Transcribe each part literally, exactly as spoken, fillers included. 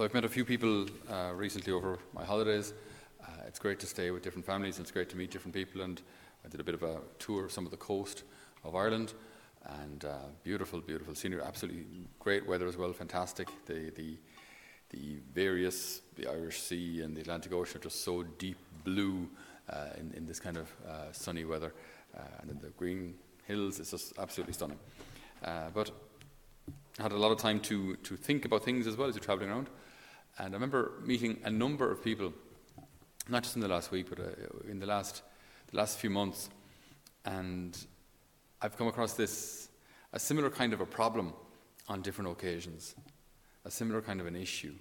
so I've met a few people uh, recently over my holidays. Uh, it's great to stay with different families, and it's great to meet different people, and I did a bit of a tour of some of the coast of Ireland, and uh, beautiful, beautiful scenery, absolutely great weather as well, fantastic. The, the the various, the Irish Sea and the Atlantic Ocean are just so deep blue uh, in, in this kind of uh, sunny weather, uh, and then the green hills, it's just absolutely stunning. Uh, but I had a lot of time to, to think about things as well as you're traveling around, and I remember meeting a number of people, not just in the last week, but uh, in the last the last few months, and I've come across this, a similar kind of a problem on different occasions, a similar kind of an issue.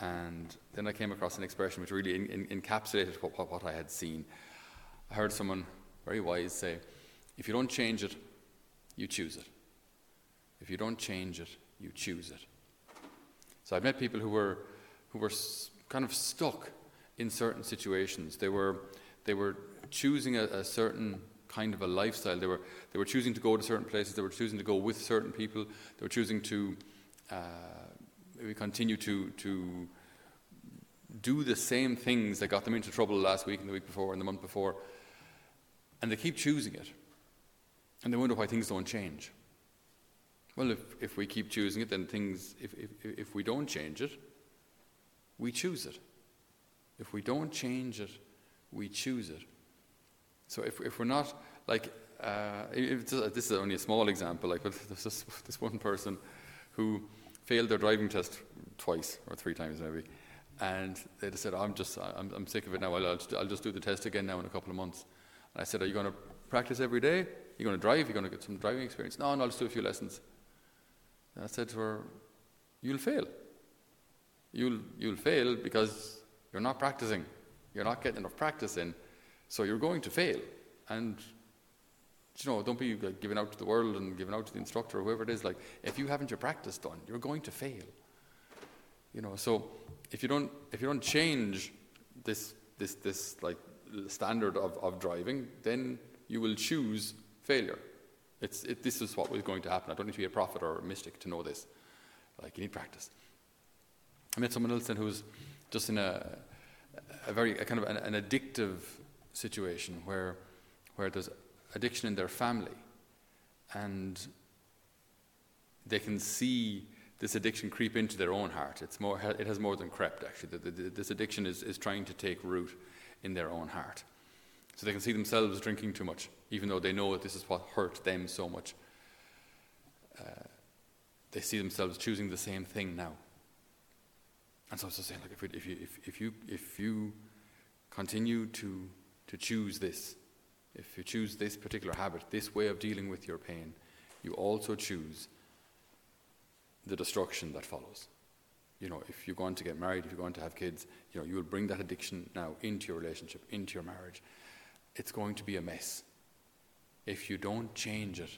And then I came across an expression which really in, in, encapsulated what, what, what I had seen. I heard someone very wise say, if you don't change it, you choose it. If you don't change it, you choose it. So I've met people who were who were kind of stuck in certain situations. They were they were choosing a, a certain kind of a lifestyle. They were they were choosing to go to certain places. They were choosing to go with certain people. They were choosing to uh, maybe continue to to do the same things that got them into trouble last week and the week before and the month before. And they keep choosing it, and they wonder why things don't change. Well, if, if we keep choosing it, then things. If, if if we don't change it, we choose it. If we don't change it, we choose it. So if if we're not like uh, if this is only a small example, like but there's this, this one person who failed their driving test twice or three times maybe, and they just said, "I'm just I'm I'm sick of it now. I'll I'll just, I'll just do the test again now in a couple of months." And I said, "Are you going to practice every day? You're going to drive? You're going to get some driving experience?" "No, no, I'll just do a few lessons." And I said to her, "You'll fail. You'll you'll fail because you're not practicing. You're not getting enough practice in." So you're going to fail, and you know, don't be like, giving out to the world and giving out to the instructor or whoever it is. Like, if you haven't your practice done, you're going to fail. You know, so if you don't, if you don't change this, this, this like standard of, of driving, then you will choose failure. It's it, this is what is going to happen. I don't need to be a prophet or a mystic to know this. Like, you need practice. I met someone else then who was just in a a very a kind of an, an addictive situation where where there's addiction in their family, and they can see this addiction creep into their own heart. It's more, it has more than crept, actually. The, the, this addiction is, is trying to take root in their own heart. So they can see themselves drinking too much, even though they know that this is what hurt them so much. Uh, they see themselves choosing the same thing now. And so I was just saying, like, if, we, if you if, if you if you continue to to choose this. If you choose this particular habit, this way of dealing with your pain, you also choose the destruction that follows. You know, if you're going to get married, if you're going to have kids, you know, you will bring that addiction now into your relationship, into your marriage. It's going to be a mess. If you don't change it,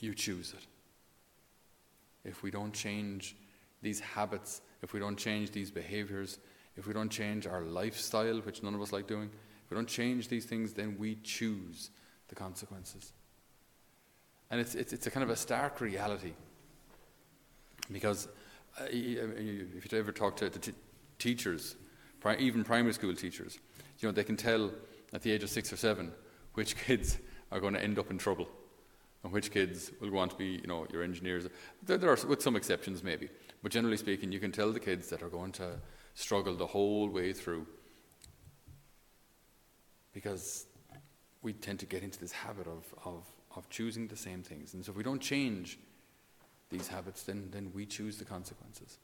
you choose it. If we don't change these habits, if we don't change these behaviors, if we don't change our lifestyle, which none of us like doing, if we don't change these things, then we choose the consequences. And it's it's, it's a kind of a stark reality, because uh, if you ever talk to, to t- teachers, pri- even primary school teachers, you know, they can tell at the age of six or seven which kids are going to end up in trouble, and which kids will want to be, you know, your engineers. There, there are, with some exceptions maybe, but generally speaking, you can tell the kids that are going to struggle the whole way through, because we tend to get into this habit of, of, of choosing the same things. And so if we don't change these habits, then then we choose the consequences.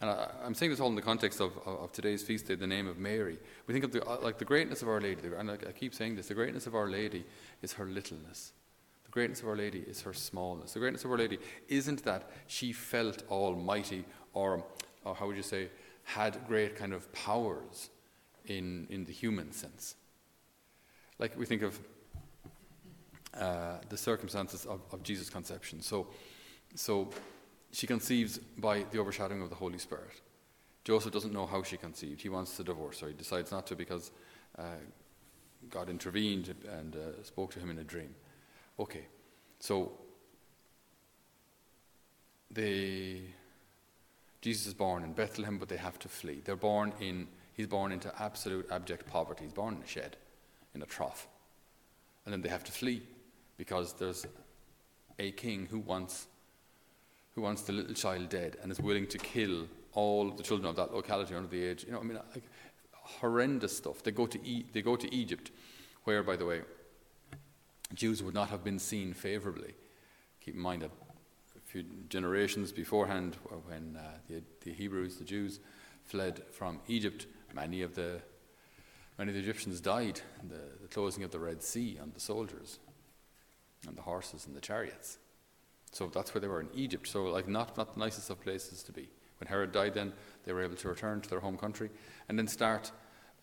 And I, I'm saying this all in the context of, of, of today's feast day, the name of Mary. We think of the, like the greatness of Our Lady, and I keep saying this, the greatness of Our Lady is her littleness. The greatness of Our Lady is her smallness. The greatness of Our Lady isn't that she felt almighty or... or how would you say, had great kind of powers in in the human sense. Like we think of uh, the circumstances of, of Jesus' conception. So, so she conceives by the overshadowing of the Holy Spirit. Joseph doesn't know how she conceived. He wants to divorce her. He decides not to because uh, God intervened and uh, spoke to him in a dream. Okay, so they, Jesus is born in Bethlehem, but they have to flee. They're born in, he's born into absolute abject poverty. He's born in a shed, in a trough. And then they have to flee because there's a king who wants who wants the little child dead and is willing to kill all the children of that locality under the age. You know, I mean, like, horrendous stuff. They go to e- they go to Egypt, where, by the way, Jews would not have been seen favorably. Keep in mind that a few generations beforehand, when uh, the, the Hebrews, the Jews, fled from Egypt, many of the many of the Egyptians died in the, the closing of the Red Sea on the soldiers and the horses and the chariots. So that's where they were, in Egypt. So like not, not the nicest of places to be. When Herod died, then they were able to return to their home country and then start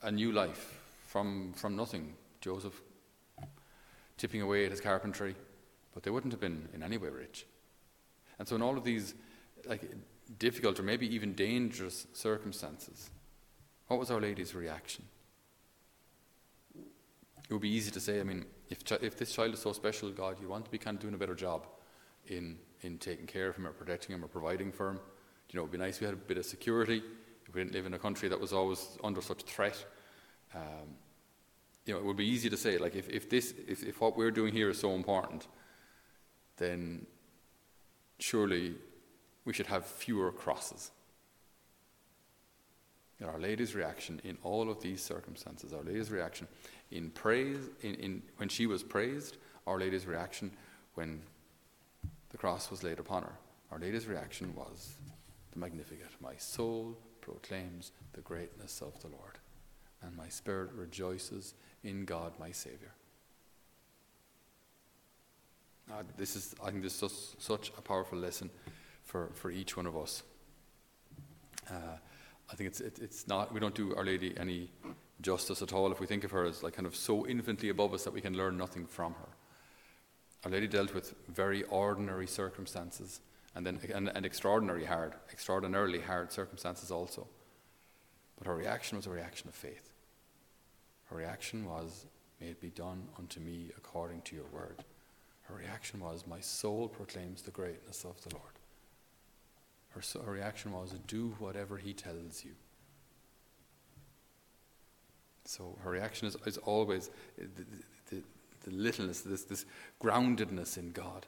a new life from from nothing. Joseph tipping away at his carpentry, but they wouldn't have been in any way rich. And so in all of these like difficult or maybe even dangerous circumstances, what was Our Lady's reaction? It would be easy to say, I mean, if chi- if this child is so special, God, you want to be kind of doing a better job in in taking care of him or protecting him or providing for him. You know, it would be nice if we had a bit of security, if we didn't live in a country that was always under such threat. Um, you know, it would be easy to say, like, if, if this, if, if what we're doing here is so important, then surely we should have fewer crosses. You know, Our Lady's reaction in all of these circumstances, Our Lady's reaction in praise, in, in when she was praised, Our Lady's reaction when the cross was laid upon her, Our Lady's reaction was the Magnificat. My soul proclaims the greatness of the Lord, and my spirit rejoices in God my Saviour. Uh, this is, I think this is such a powerful lesson for, for each one of us. Uh, I think it's it, it's not, we don't do Our Lady any justice at all if we think of her as like kind of so infinitely above us that we can learn nothing from her. Our Lady dealt with very ordinary circumstances, and then and, and extraordinary hard, extraordinarily hard circumstances also. But her reaction was a reaction of faith. Her reaction was, "May it be done unto me according to your word." Her reaction was, "My soul proclaims the greatness of the Lord." Her, so, her reaction was, "Do whatever he tells you." So her reaction is, is always the, the, the littleness, this, this groundedness in God.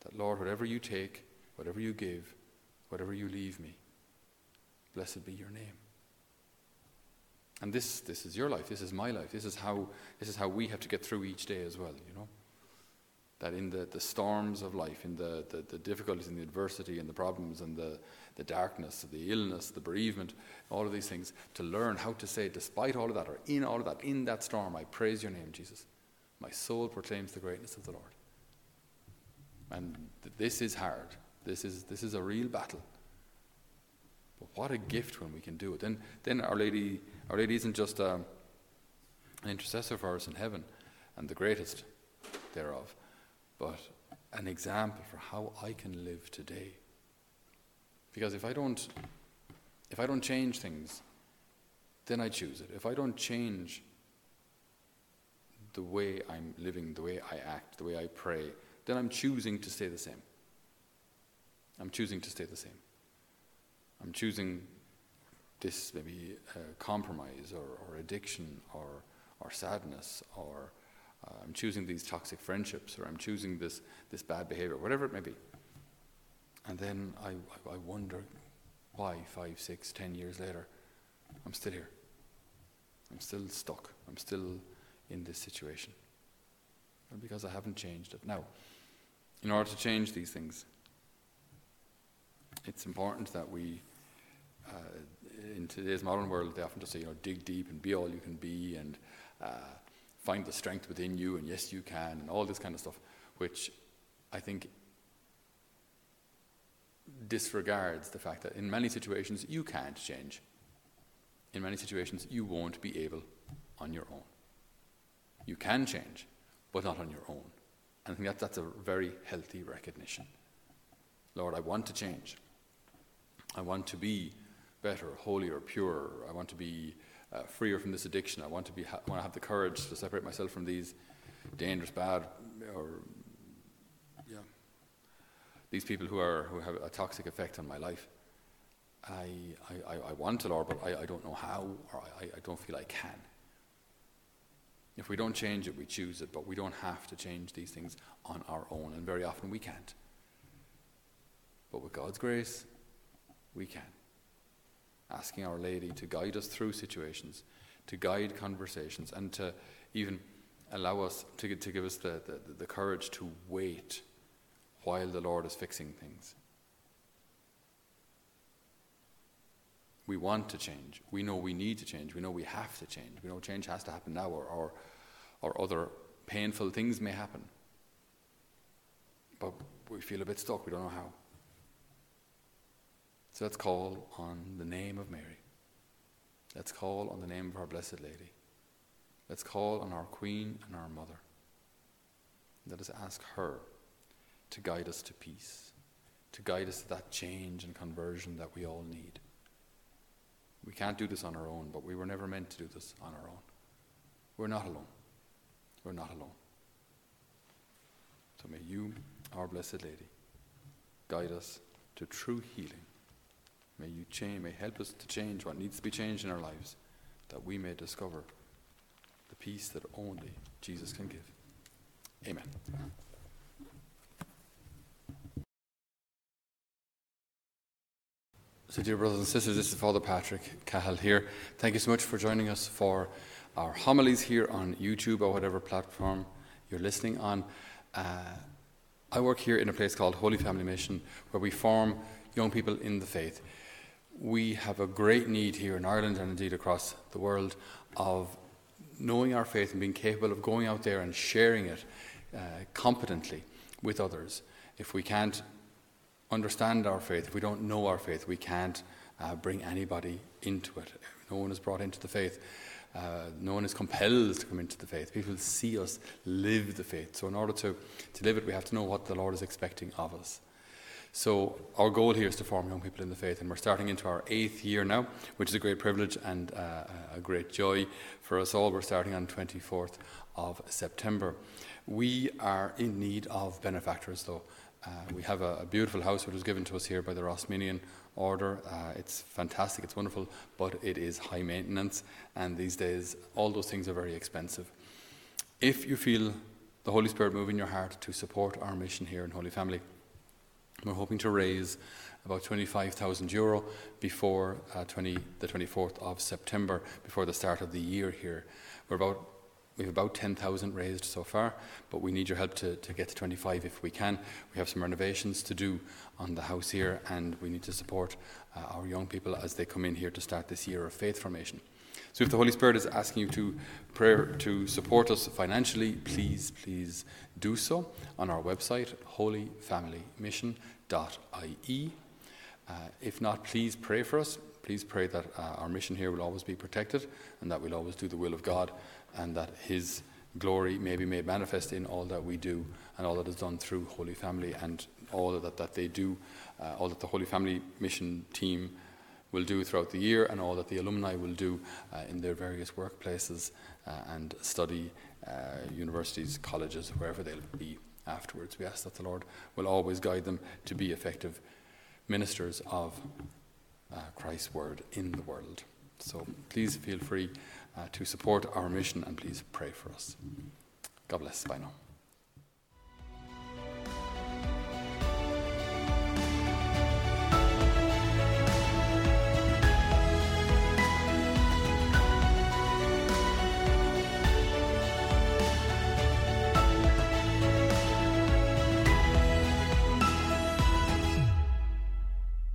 That, Lord, whatever you take, whatever you give, whatever you leave me, blessed be your name. And this this is your life, this is my life, this is how this is how we have to get through each day as well, you know. That in the, the storms of life, in the, the, the difficulties and the adversity and the problems and the, the darkness, the illness, the bereavement, all of these things, to learn how to say, despite all of that, or in all of that, in that storm, I praise your name, Jesus. My soul proclaims the greatness of the Lord. And th- this is hard. This is this is a real battle. But what a gift when we can do it. Then then Our Lady Our Lady isn't just a, an intercessor for us in heaven, and the greatest thereof, but an example for how I can live today. Because if I don't if I don't change things, then I choose it. If I don't change the way I'm living, the way I act, the way I pray, then I'm choosing to stay the same. I'm choosing to stay the same. I'm choosing this maybe uh, compromise or, or addiction or or sadness, or uh, I'm choosing these toxic friendships, or I'm choosing this this bad behavior, whatever it may be. And then I, I wonder why five, six, ten years later, I'm still here. I'm still stuck. I'm still in this situation. Well, because I haven't changed it. Now, in order to change these things, it's important that we, uh, in today's modern world, they often just say, you know, dig deep and be all you can be, and uh, find the strength within you, and yes, you can, and all this kind of stuff, which I think disregards the fact that in many situations you can't change. In many situations you won't be able on your own. You can change, but not on your own. And I think that, that's a very healthy recognition. Lord, I want to change. I want to be better, holier, purer. I want to be uh, freer from this addiction. I want to be. Ha- I want to have the courage to separate myself from these dangerous, bad, or yeah, these people who are who have a toxic effect on my life. I I, I want the Lord, but I, I don't know how, or I, I don't feel I can. If we don't change it, we choose it, but we don't have to change these things on our own, and very often we can't. But with God's grace, we can. Asking Our Lady to guide us through situations, to guide conversations, and to even allow us, to, to give us the, the, the courage to wait while the Lord is fixing things. We want to change. We know we need to change. We know we have to change. We know change has to happen now, or, or, or other painful things may happen. But we feel a bit stuck. We don't know how. So let's call on the name of Mary. Let's call on the name of our Blessed Lady. Let's call on our Queen and our Mother. Let us ask her to guide us to peace, to guide us to that change and conversion that we all need. We can't do this on our own, but we were never meant to do this on our own. We're not alone. We're not alone. So may you, our Blessed Lady, guide us to true healing. May you change, may help us to change what needs to be changed in our lives, that we may discover the peace that only Jesus can give. Amen. So dear brothers and sisters, this is Father Patrick Cahill here. Thank you so much for joining us for our homilies here on YouTube or whatever platform you're listening on. Uh, I work here in a place called Holy Family Mission, where we form young people in the faith. We have a great need here in Ireland, and indeed across the world, of knowing our faith and being capable of going out there and sharing it uh, competently with others. If we can't understand our faith, if we don't know our faith, we can't uh, bring anybody into it. No one is brought into the faith. Uh, no one is compelled to come into the faith. People see us live the faith. So in order to, to live it, we have to know what the Lord is expecting of us. So our goal here is to form young people in the faith, and we're starting into our eighth year now, which is a great privilege and uh, a great joy for us all. We're starting on twenty-fourth of September. We are in need of benefactors, though. Uh, we have a, a beautiful house which was given to us here by the Rosminian Order. Uh, it's fantastic, it's wonderful, but it is high maintenance, and these days all those things are very expensive. If you feel the Holy Spirit move in your heart to support our mission here in Holy Family, we're hoping to raise about twenty-five thousand euro before uh, twenty, the twenty-fourth of September, before the start of the year here. We're about We have about ten thousand raised so far, but we need your help to, to get to twenty-five if we can. We have some renovations to do on the house here, and we need to support uh, our young people as they come in here to start this year of faith formation. So if the Holy Spirit is asking you to pray to support us financially, please, please do so on our website, holy family mission dot I E. Uh, if not, please pray for us. Please pray that uh, our mission here will always be protected, and that we'll always do the will of God, and that his glory may be made manifest in all that we do and all that is done through Holy Family, and all that, that they do, uh, all that the Holy Family Mission team will do throughout the year, and all that the alumni will do uh, in their various workplaces uh, and study uh, universities, colleges, wherever they'll be afterwards. We ask that the Lord will always guide them to be effective ministers of uh, Christ's word in the world. So please feel free Uh, to support our mission, and please pray for us. God bless. Bye now.